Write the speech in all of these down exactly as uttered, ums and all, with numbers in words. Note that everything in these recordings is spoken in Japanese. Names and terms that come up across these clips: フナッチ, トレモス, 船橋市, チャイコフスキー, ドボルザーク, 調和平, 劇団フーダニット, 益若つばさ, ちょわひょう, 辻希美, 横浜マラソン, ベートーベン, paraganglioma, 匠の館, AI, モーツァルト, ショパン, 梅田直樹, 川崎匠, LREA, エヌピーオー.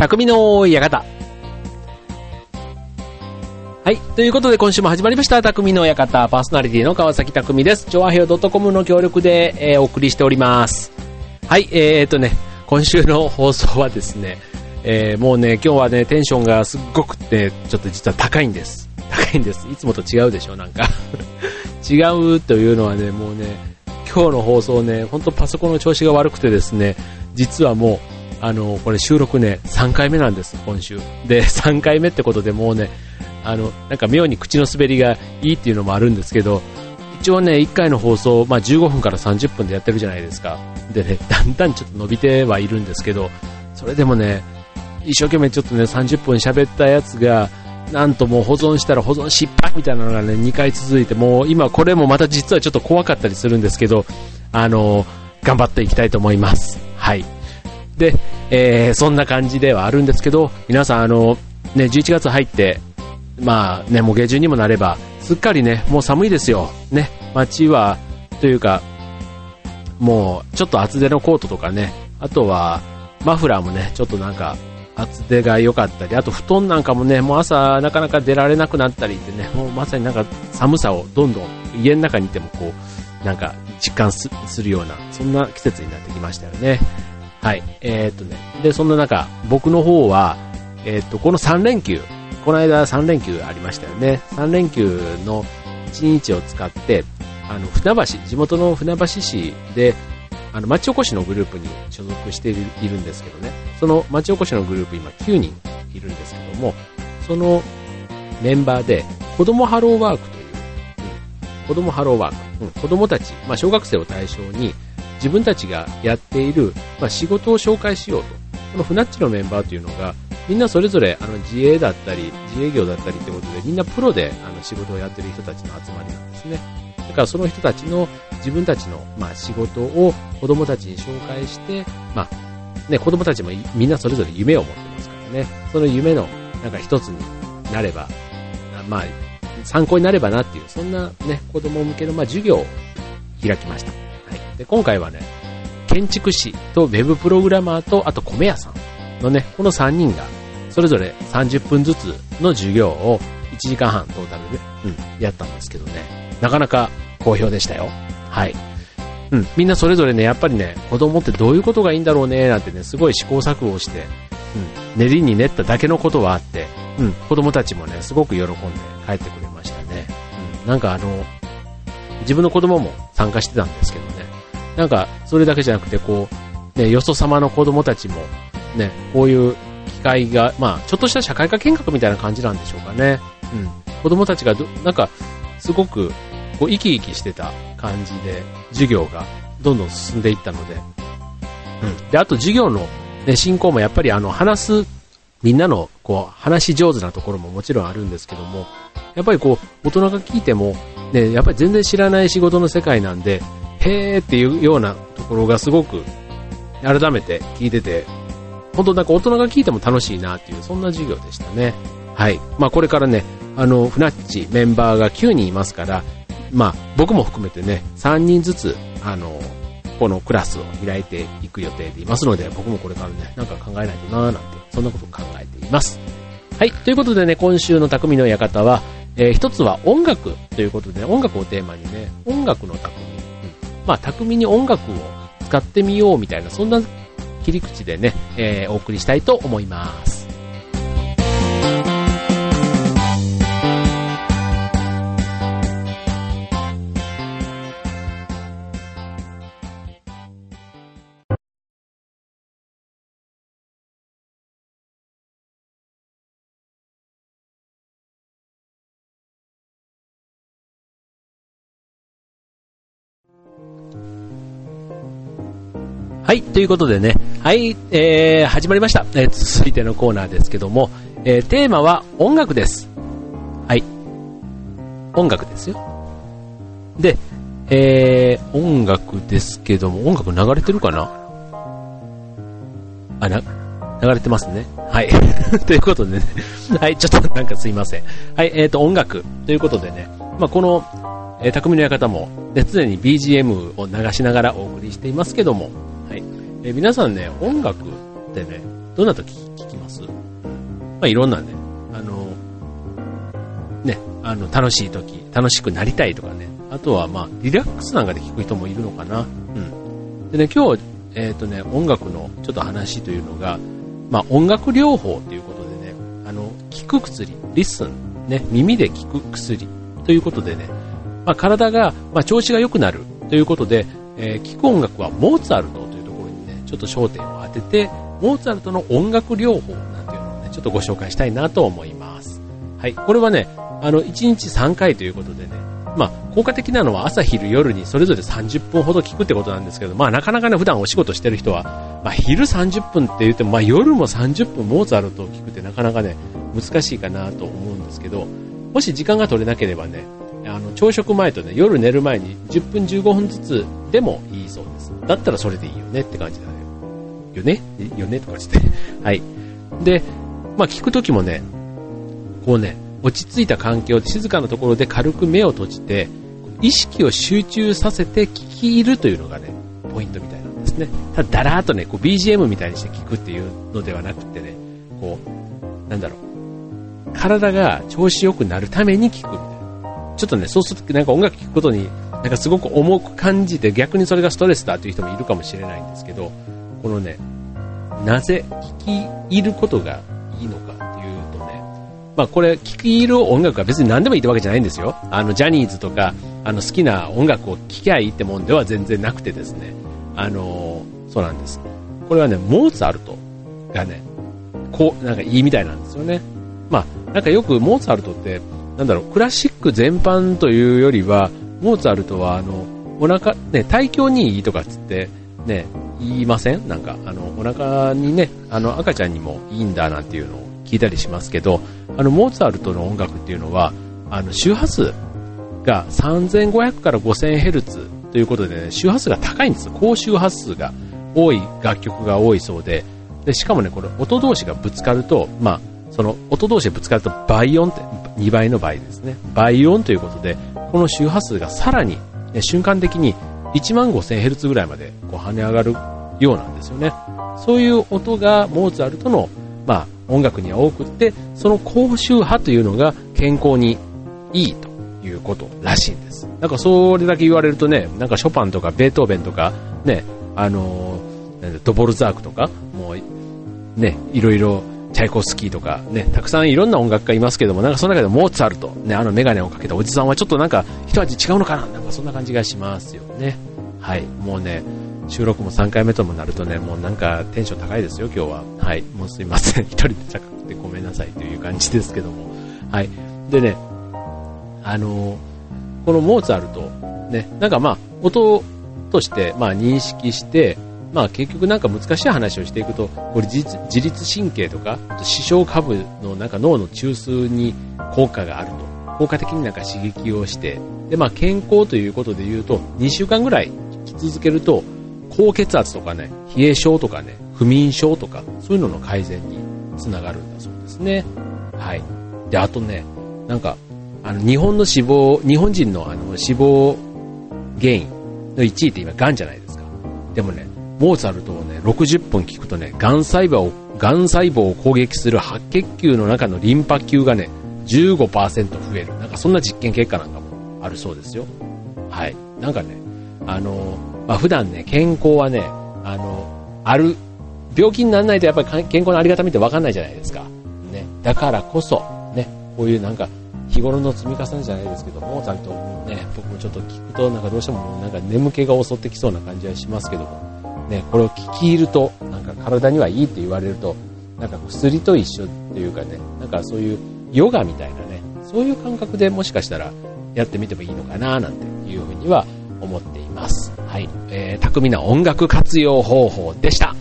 匠の館。はい、ということで今週も始まりました匠の館、パーソナリティの川崎匠です。ちょわひょう .com の協力で、えー、お送りしております。はい、えー、っとね今週の放送はですね、えー、もうね今日はねテンションがすっごくてちょっと実は高いんです高いんですいつもと違うでしょなんか違うというのはね、もうね今日の放送ね、本当パソコンの調子が悪くてですね、実はもうあのこれ収録ねさんかいめなんです今週で。さんかいめってことでもうね、あのなんか妙に口の滑りがいいっていうのもあるんですけど、一応ねいっかいの放送、まあ、じゅうごふんからさんじゅっぷんでやってるじゃないですか。でねだんだんちょっと伸びてはいるんですけど、それでもね一生懸命ちょっとねさんじゅっぷん喋ったやつがなんともう保存したら保存失敗みたいなのがねにかい続いて、もう今これもまた実はちょっと怖かったりするんですけど、あの頑張っていきたいと思います。はいで、えー、そんな感じではあるんですけど、皆さんあのねじゅういちがつ入ってまあねもう下旬にもなればすっかりねもう寒いですよね。街はというかもうちょっと厚手のコートとかね、あとはマフラーもねちょっとなんか厚手が良かったり、あと布団なんかもねもう朝なかなか出られなくなったりってね、もうまさになんか寒さをどんどん家の中にいてもこうなんか実感 す, するようなそんな季節になってきましたよね。はいえー、っとねでそんな中僕の方はえー、っとこのさん連休、この間さん連休ありましたよね。さん連休のいちにちを使ってあの船橋、地元の船橋市であの町おこしのグループに所属してい る, いるんですけどね、その町おこしのグループ今きゅうにんいるんですけども、そのメンバーで子どもハローワークという、うん、子どもハローワーク、うん、子どもたち、まあ、小学生を対象に自分たちがやっている、まあ、仕事を紹介しようと、このフナッチのメンバーというのがみんなそれぞれあの自営だったり自営業だったりということで、みんなプロであの仕事をやっている人たちの集まりなんですね。だからその人たちの自分たちの、まあ、仕事を子どもたちに紹介して、まあね、子どもたちもみんなそれぞれ夢を持ってますからね、その夢のなんか一つになれば、まあ、参考になればなっていう、そんな、ね、子ども向けの、まあ、授業を開きました。はい、で今回はね建築士とウェブプログラマーとあと米屋さんのねこのさんにんがそれぞれさんじゅっぷんずつの授業をいちじかんはんトータルで、うん、やったんですけどね、なかなか好評でしたよ。はい、うん、みんなそれぞれねやっぱりね子供ってどういうことがいいんだろうねなんてねすごい試行錯誤をして、うん、練りに練っただけのことはあって、うん、子供たちもねすごく喜んで帰ってくれましたね。うん、なんかあの自分の子供も参加してたんですけどね、なんかそれだけじゃなくてこう、ね、よそ様の子供たちもねこういう機会が、まあ、ちょっとした社会科見学みたいな感じなんでしょうかね。うん、子供たちがどなんかすごくこう生き生きしてた感じで授業がどんどん進んでいったので、うん、であと授業の、ね、進行もやっぱりあの話すみんなのこう話し上手なところももちろんあるんですけども、やっぱりこう大人が聞いても、ね、やっぱり全然知らない仕事の世界なんでへーっていうようなところがすごく改めて聞いてて、本当なんか大人が聞いても楽しいなっていうそんな授業でしたね。はい、まあこれからねあのフナッチメンバーがきゅうにんいますから、まあ僕も含めてねさんにんずつあのこのクラスを開いていく予定でいますので、僕もこれからねなんか考えないとなーなんてそんなことを考えています。はいということでね今週の匠の館は、えー、一つは音楽ということで、音楽をテーマにね音楽の匠、うん、まあ匠に音楽を使ってみようみたいなそんな切り口でね、えー、お送りしたいと思います。はいということでね、はい、えー、始まりました、えー、続いてのコーナーですけども、えー、テーマは音楽です。はい音楽ですよ。で、えー、音楽ですけども、音楽流れてるかなあな流れてますね。はいということでねはいちょっとなんかすいません。はいえーと音楽ということでね、まあ、この、えー、匠の館も、ね、常に ビージーエム を流しながらお送りしていますけども、はいえ皆さんね音楽ってねどなた聞きます？まあいろんなね、あのね、あの楽しい時、楽しくなりたいとかね、あとはまあリラックスなんかで聞く人もいるのかな。うん。でね、今日えっとね、音楽のちょっと話というのが、まあ音楽療法ということでね、あの聞く薬、リスンね、耳で聞く薬ということでね、まあ体がまあ調子が良くなるということで、えー、聞く音楽はモーツァルトというところにね、ちょっと焦点を当てて、モーツァルトの音楽療法なんていうのをね、ちょっとご紹介したいなと思います。はい、これはね、あのいちにちさんかいということでね、まあ効果的なのは朝昼夜にそれぞれさんじゅっぷんほど聞くってことなんですけど、まあなかなかね普段お仕事してる人は、まあ昼さんじゅっぷんって言っても、まあ夜もさんじゅっぷんモーツァルトを聞くってなかなかね難しいかなと思うんですけど、もし時間が取れなければね、あの朝食前とね夜寝る前にじゅっぷんじゅうごふんずつでもいいそうです。だったらそれでいいよねって感じだね。よね？よねとかしてはい。で、まあ聞くときもね、こうね。落ち着いた環境で静かなところで軽く目を閉じて意識を集中させて聞き入るというのがねポイントみたいなんですね。ただだらーっとねこう ビージーエム みたいにして聞くっていうのではなくてね、こうなんだろう、体が調子良くなるために聞くみたいな。ちょっとねそうするとなんか音楽聞くことになんかすごく重く感じて、逆にそれがストレスだという人もいるかもしれないんですけど、このねなぜ聞き入ることがいいのか。まあこれ聴き入る音楽は別に何でもいいってわけじゃないんですよ。あのジャニーズとかあの好きな音楽を聴きゃいいってもんでは全然なくてですね、あのー、そうなんです。これはねモーツァルトがねこうなんかいいみたいなんですよね。まあなんかよくモーツァルトってなんだろう、クラシック全般というよりはモーツァルトはあのお腹ね体調にいいとかつってね言いません？なんかあのお腹にねあの赤ちゃんにもいいんだなんていうのを聞いたりしますけど、あのモーツァルトの音楽っていうのはあの周波数がさんぜんごひゃくから ごせんヘルツ ということで、ね、周波数が高いんです。高周波数が多い楽曲が多いそう で, でしかもねこれ音同士がぶつかると、まあその音同士がぶつかると倍音ってにばいの倍ですね、倍音ということで、この周波数がさらに、ね、瞬間的に いちまんごせんヘルツ ぐらいまでこう跳ね上がるようなんですよね。そういう音がモーツァルトのまあ音楽には多くって、その高周波というのが健康にいいということらしいんです。なんかそれだけ言われるとね、なんかショパンとかベートーベンとかね、あのドボルザークとかもうねいろいろチャイコフスキーとかね、たくさんいろんな音楽家いますけども、なんかその中でモーツァルトね、あのメガネをかけたおじさんはちょっとなんか一味違うのかな、なんかそんな感じがしますよね。はい、もうね収録もさんかいめともなるとね、もうなんかテンション高いですよ今日は。はい、もうすいません一人で高くてごめんなさいという感じですけども、はい。でね、あのー、このモーツァルトね、なんかまあ音としてまあ認識して、まあ結局なんか難しい話をしていくと、これ自律神経とか視床下部のなんか脳の中枢に効果があると、効果的になんか刺激をして、でまあ健康ということで言うとにしゅうかんぐらい聴き続けると高血圧とかね、冷え症とかね、不眠症とかそういうのの改善につながるんだそうですね。はい。であとね、なんかあの日本の死亡、日本人のあの死亡原因のいちいって今癌じゃないですか。でもね、モーツァルトをねろくじゅっぷん聞くとね、癌細胞を癌細胞を攻撃する白血球の中のリンパ球がね じゅうごパーセント 増える。なんかそんな実験結果なんかもあるそうですよ。はい。なんかね、あのー。まあ、普段ね健康はねあのある病気にならないとやっぱり健康のありがたみって分かんないじゃないですか、ね、だからこそ、ね、こういうなんか日頃の積み重ねじゃないですけども、ちゃんとね僕もちょっと聞くとなんかどうしてもなんか眠気が襲ってきそうな感じはしますけども、ね、これを聞き入るとなんか体にはいいって言われるとなんか薬と一緒っていうかね、なんかそういうヨガみたいなね、そういう感覚でもしかしたらやってみてもいいのかななんていうふうには思っています。はい、えー、巧みな音楽活用方法でした。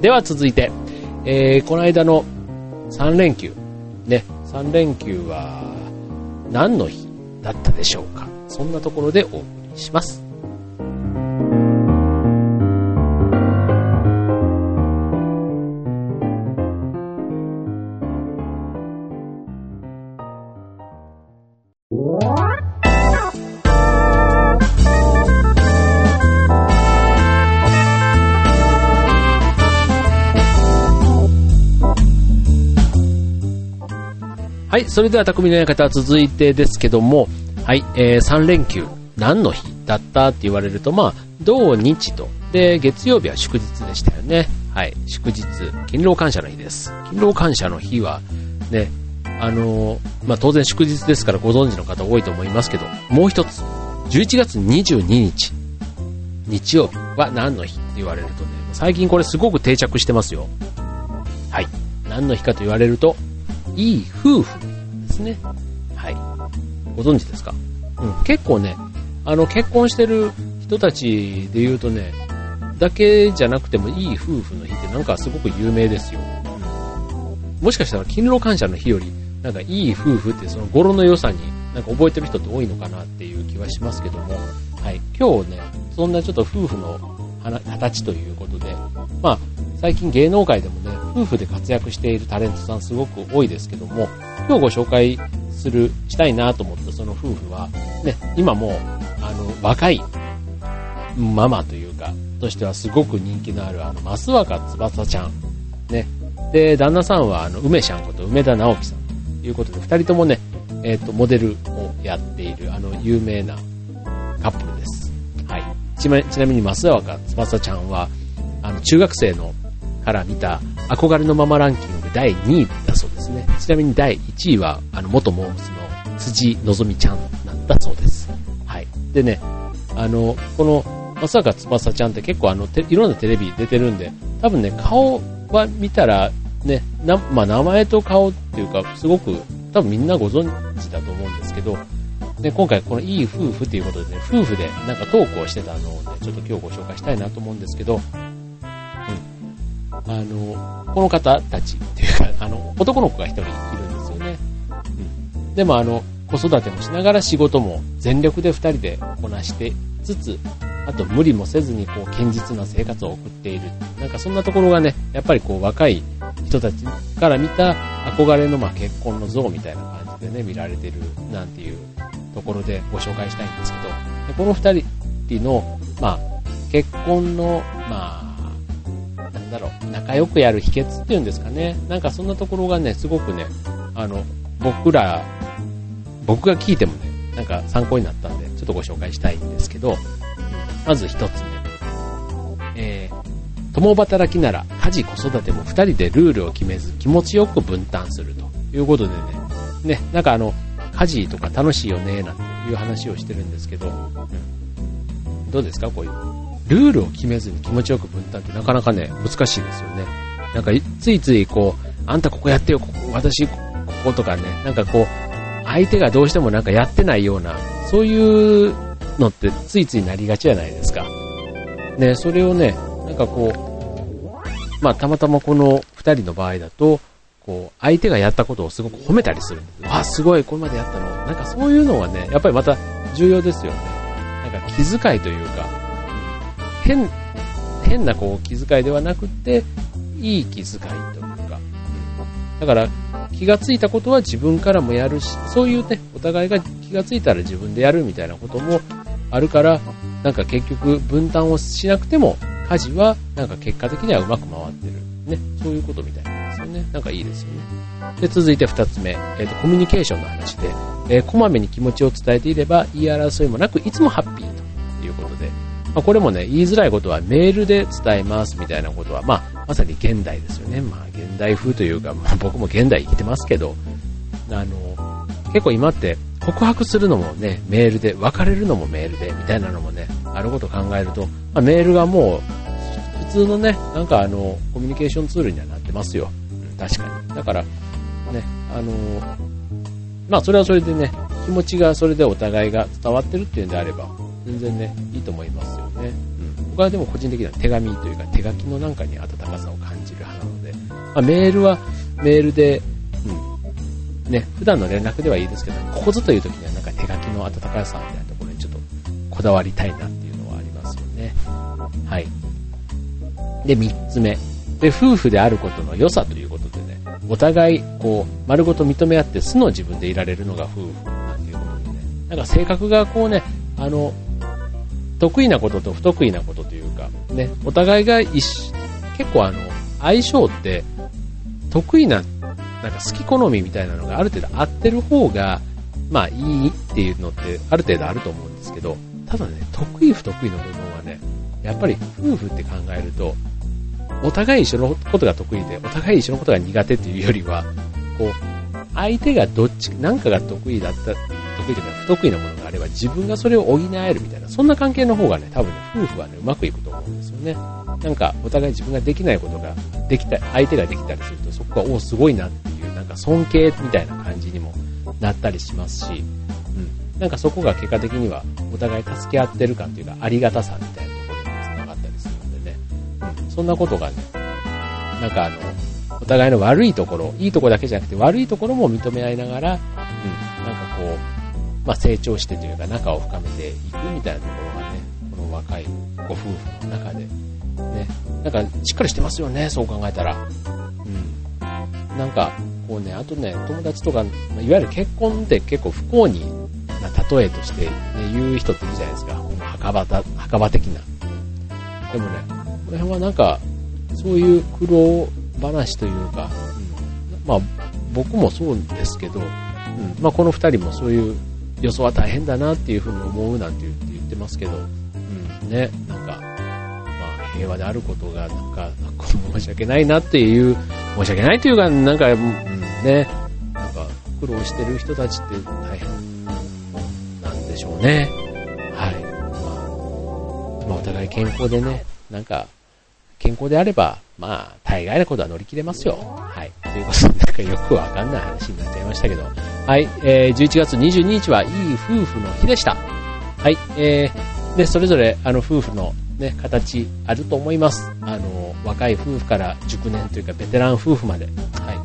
では続いて、えー、この間のさん連休ね、さん連休は何の日だったでしょうか。そんなところでお送りします。はい、それでは匠の館続いてですけども、はい、えー、さん連休何の日だったって言われると、まあ土日とで月曜日は祝日でしたよね。はい、祝日勤労感謝の日です。勤労感謝の日はね、あのー、まあ当然祝日ですからご存知の方多いと思いますけど、もう一つじゅういちがつにじゅうににち日曜日は何の日って言われるとね、最近これすごく定着してますよ。はい、何の日かと言われるといい夫婦ですね。はい、ご存知ですか。うん、結構ね、あの結婚してる人たちで言うとね、だけじゃなくてもいい夫婦の日ってなんかすごく有名ですよ。もしかしたら勤労感謝の日よりなんかいい夫婦ってその語呂の良さになんか覚えてる人って多いのかなっていう気はしますけども、はい、今日ねそんなちょっと夫婦の形ということで、まあ最近芸能界でもね夫婦で活躍しているタレントさんすごく多いですけども、今日ご紹介するしたいなと思ったその夫婦はね、今もうあの若いママというかとしてはすごく人気のあるあの益若つばさちゃんね、で旦那さんはあの梅ちゃんこと梅田直樹さんということで、ふたりともね、えーとモデルをやっているあの有名なカップルです。はい、ち, ちなみに益若つばさちゃんはあの中学生のから見た憧れのままランキングだいにいだそうですね。ちなみにだいいちいはあの元モームスの辻のぞみちゃんなんだそうです。はい、でね、あのこの益若つばさちゃんって結構あのいろんなテレビ出てるんで、多分ね顔は見たらね、なまあ、名前と顔っていうかすごく多分みんなご存知だと思うんですけど、で今回このいい夫婦ということでね、夫婦でなんかトークをしてたのを、ね、ちょっと今日ご紹介したいなと思うんですけど、あのこの方たちっていうかあの男の子が一人いるんですよね。うん、でもあの子育てもしながら仕事も全力で二人でこなしてつつ、あと無理もせずにこう堅実な生活を送っているっていう、なんかそんなところがねやっぱりこう若い人たちから見た憧れのまあ結婚の像みたいな感じでね見られてるなんていうところでご紹介したいんですけど、でこの二人のまあ結婚のまあなんだろう、仲良くやる秘訣っていうんですかね、なんかそんなところがねすごくね、あの僕ら僕が聞いてもねなんか参考になったんでちょっとご紹介したいんですけど、まず一つ目、えー、共働きなら家事子育てもふたりでルールを決めず気持ちよく分担するということでね、ねなんかあの家事とか楽しいよねなんていう話をしてるんですけど、うん、どうですかこういうルールを決めずに気持ちよく分担ってなかなかね難しいですよね。なんかついついこうあんたここやってよ、ここ私こことかね、なんかこう相手がどうしてもなんかやってないようなそういうのってついついなりがちじゃないですか。ねそれをねなんかこうまあたまたまこのふたりの場合だとこう相手がやったことをすごく褒めたりする。わあすごいこれまでやったの。なんかそういうのはねやっぱりまた重要ですよね。なんか気遣いというか。変, 変なこう気遣いではなくていい気遣いというか、だから気がついたことは自分からもやるし、そういうねお互いが気がついたら自分でやるみたいなこともあるから、なんか結局分担をしなくても家事はなんか結果的にはうまく回ってるね、そういうことみたいなんですよね。なんかいいですよね。で続いてふたつめ、えーと、コミュニケーションの話で、えー、こまめに気持ちを伝えていれば言い争いもなくいつもハッピーということで、まあ、これもね言いづらいことはメールで伝えますみたいなことは、まあ、まさに現代ですよね。まあ、現代風というか、まあ、僕も現代生きてますけど、あの結構今って告白するのもねメールで、別れるのもメールでみたいなのもねあることを考えると、まあ、メールがもう普通のねなんかあのコミュニケーションツールにはなってますよ。確かに。だからねあのまあそれはそれでね気持ちがそれでお互いが伝わってるっていうんであれば全然ねいいと思いますよね。うん、僕はでも個人的には手紙というか手書きのなんかに温かさを感じる派なので、まあ、メールはメールで、うんね、普段の連絡ではいいですけど、ここぞという時にはなんか手書きの温かさみたいなところにちょっとこだわりたいなっていうのはありますよね。はい、でみっつめで夫婦であることの良さということでね、お互いこう丸ごと認め合って素の自分でいられるのが夫婦なんていうことでね、なんか性格がこうねあの得意なことと不得意なことというか、ね、お互いが一結構あの相性って得意ななんか好き好みみたいなのがある程度合ってる方がまあいいっていうのってある程度あると思うんですけど、ただね、得意不得意の部分はね、やっぱり夫婦って考えるとお互い一緒のことが得意でお互い一緒のことが苦手っていうよりは、こう相手がどっちなんかが得意だった得意とか不得意なものがあれば自分がそれを補えるみたいな、そんな関係の方がね、多分ね、夫婦はねうまくいくと思うんですよね。なんかお互い自分ができないことができた相手ができたりすると、そこがおーすごいなっていうなんか尊敬みたいな感じにもなったりしますし、うん、なんかそこが結果的にはお互い助け合ってる感というかありがたさみたいなところにもつながったりするのでね、うん、そんなことがね、なんかあのお互いの悪いところ、いいところだけじゃなくて悪いところも認め合いながら、うん、なんかこう、まあ、成長してというか仲を深めていくみたいなところがね、この若いご夫婦の中でね、なんかしっかりしてますよね、そう考えたら。うん、なんかこうね、あとね、友達とか、いわゆる結婚って結構不幸にな例えとして、ね、言う人っているじゃないですか、墓場だ、墓場的な。でもね、この辺はなんかそういう苦労話というか、うん、まあ僕もそうですけど、うん、まあ、この二人もそういう予想は大変だなっていうふうに思うなんて言って言ってますけど、うん、ね、なんか、まあ、平和であることがなんか申し訳ないなっていう、申し訳ないというかなんか、うん、ね、なんか苦労してる人たちって大変なんでしょうね。はい、まあ、お互い健康でね、なんか健康であれば、まあ、大概なことは乗り切れますよ。はい。ということで、なんかよくわかんない話になっちゃいましたけど。はい。えー、じゅういちがつにじゅうににちはいい夫婦の日でした。はい。えー、ね、それぞれ、あの、夫婦のね、形あると思います。あの、若い夫婦から熟年というか、ベテラン夫婦まで。はい。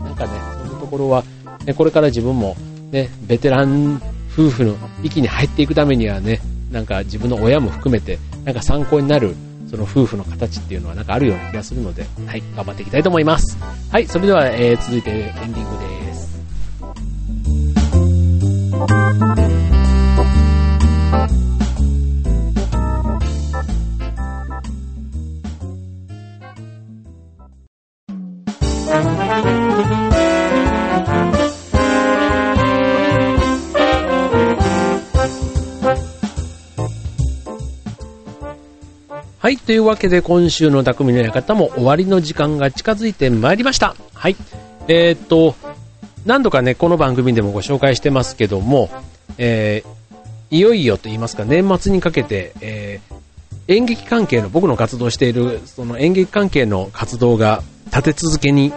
なんかね、そういうところは、ね、これから自分も、ね、ベテラン夫婦の域に入っていくためにはね、なんか自分の親も含めて、なんか参考になる、その夫婦の形っていうのはなんかあるような気がするので、はい、頑張っていきたいと思います。はい、それでは、えー、続いてエンディングです。はい、というわけで今週の匠の館も終わりの時間が近づいてまいりました。はい、えー、っと何度かねこの番組でもご紹介してますけども、えー、いよいよと言いますか年末にかけて、えー、演劇関係の僕の活動しているその演劇関係の活動が立て続けに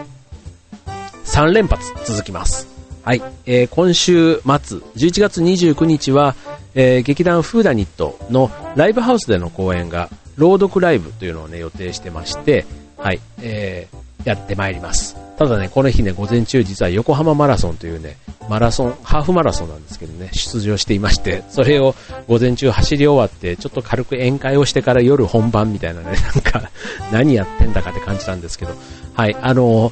さんれんぱつ続きます。はい、えー、今週末じゅういちがつにじゅうくにちは、えー、劇団フーダニットのライブハウスでの公演が朗読ライブというのをね予定してまして、はい、えー、やってまいります。ただねこの日ね午前中実は横浜マラソンというねマラソンハーフマラソンなんですけどね出場していまして、それを午前中走り終わってちょっと軽く宴会をしてから夜本番みたいなねなんか何やってんだかって感じなんですけど、はいあの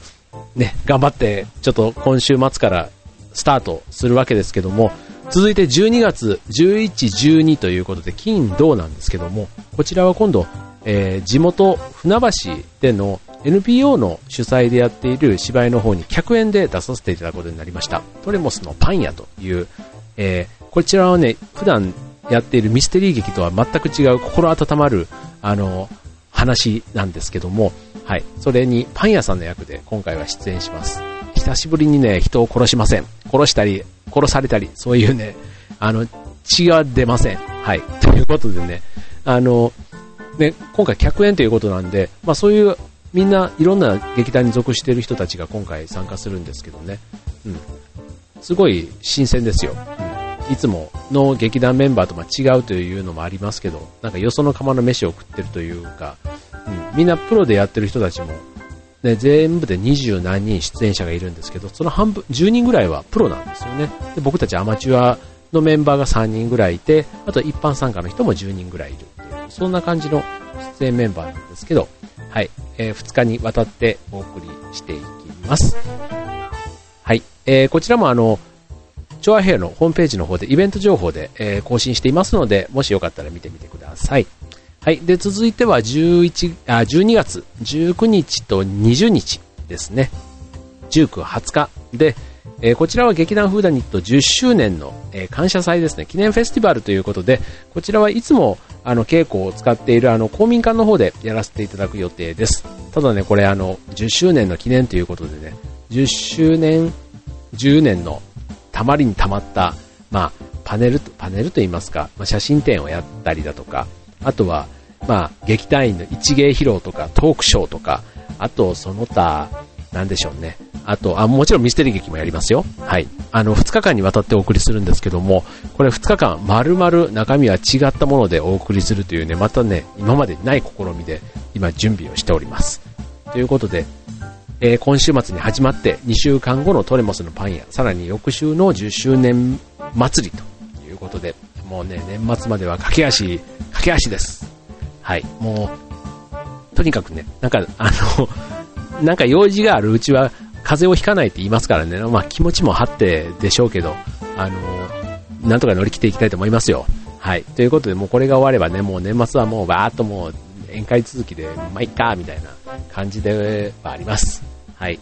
ー、ね頑張ってちょっと今週末からスタートするわけですけども。続いてじゅうにがつじゅういち、じゅうにということで金土なんですけども、こちらは今度、えー、地元船橋での エヌピーオー の主催でやっている芝居の方にひゃくえんで出させていただくことになりました。トレモスのパン屋という、えー、こちらはね普段やっているミステリー劇とは全く違う心温まるあの話なんですけども、はい、それにパン屋さんの役で今回は出演します。久しぶりにね人を殺しません。殺したり殺されたりそういうねあの血が出ません。はい、ということでねあのね今回ひゃくえんということなんで、まあそういうみんないろんな劇団に属している人たちが今回参加するんですけどね、うん、すごい新鮮ですよ、うん、いつもの劇団メンバーとま違うというのもありますけど、なんかよその釜の飯を食ってるというか、うん、みんなプロでやってる人たちもね、全部でにじゅうなんにん出演者がいるんですけど、その半分じゅうにんぐらいはプロなんですよね。で僕たちアマチュアのメンバーがさんにんぐらいいて、あと一般参加の人もじゅうにんぐらいいるっていう、そんな感じの出演メンバーなんですけど、はい、えー、ふつかにわたってお送りしていきます。はい、えー、こちらもあの調和平のホームページの方でイベント情報で、えー、更新していますので、もしよかったら見てみてください。はい。で、続いてはじゅういち、あ、じゅうにがつじゅうくにちとにじゅうにちですね。じゅうく、はつかで、えー、こちらは劇団フーダニットじゅっしゅうねんの、えー、感謝祭ですね、記念フェスティバルということで、こちらはいつもあの稽古を使っているあの公民館の方でやらせていただく予定です。ただね、これあのじゅっしゅうねんの記念ということでね、じゅっしゅうねんじゅうねんのたまりにたまった、まあ、パネルパネルといいますか、まあ、写真展をやったりだとか、あとは、まあ、劇団員の一芸披露とかトークショーとか、あとその他なんでしょうね、あとあもちろんミステリー劇もやりますよ。はい、あのふつかかんにわたってお送りするんですけども、これふつかかん丸々中身は違ったものでお送りするというね、またね今までにない試みで今準備をしておりますということで、えー、今週末に始まってにしゅうかんごのトレモスのパン屋、さらに翌週のじゅっしゅうねん祭りということで、もうね年末までは駆け足駆け足です。はい、もうとにかくね、なんかあのなんか用事があるうちは風邪をひかないって言いますからね、まあ、気持ちも張ってでしょうけど、あのー、なんとか乗り切っていきたいと思いますよ。はい、ということで、もうこれが終わればね、もう年末はもうバーっともう宴会続きでまあいっかみたいな感じではあります。はい、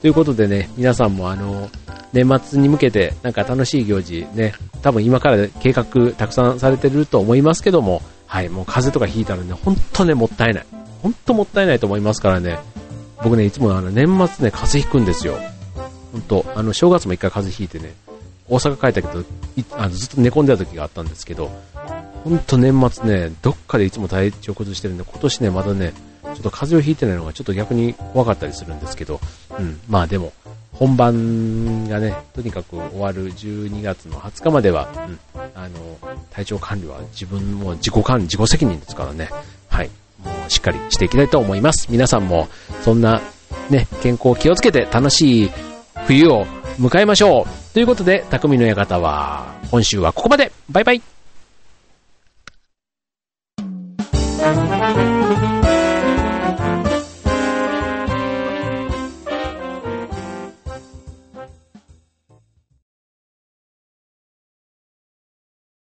ということでね、皆さんもあのー、年末に向けてなんか楽しい行事ね、多分今から計画たくさんされてると思いますけども、はい、もう風邪とかひいたらね、本当ねもったいない、本当もったいないと思いますからね。僕ねいつもあの年末ね風邪ひくんですよ。本当あの正月も一回風邪ひいてね、大阪帰ったけどあのずっと寝込んでた時があったんですけど、本当年末ねどっかでいつも体調崩してるんで、今年ねまだねちょっと風邪をひいてないのがちょっと逆に怖かったりするんですけど、うんまあでも本番がねとにかく終わるじゅうにがつのはつかまでは、うん、あの体調管理は自分も自己管理自己責任ですからね。はい。もうしっかりしていきたいと思います。皆さんもそんな、ね、健康を気をつけて楽しい冬を迎えましょうということで、匠の館は今週はここまで。バイバイ。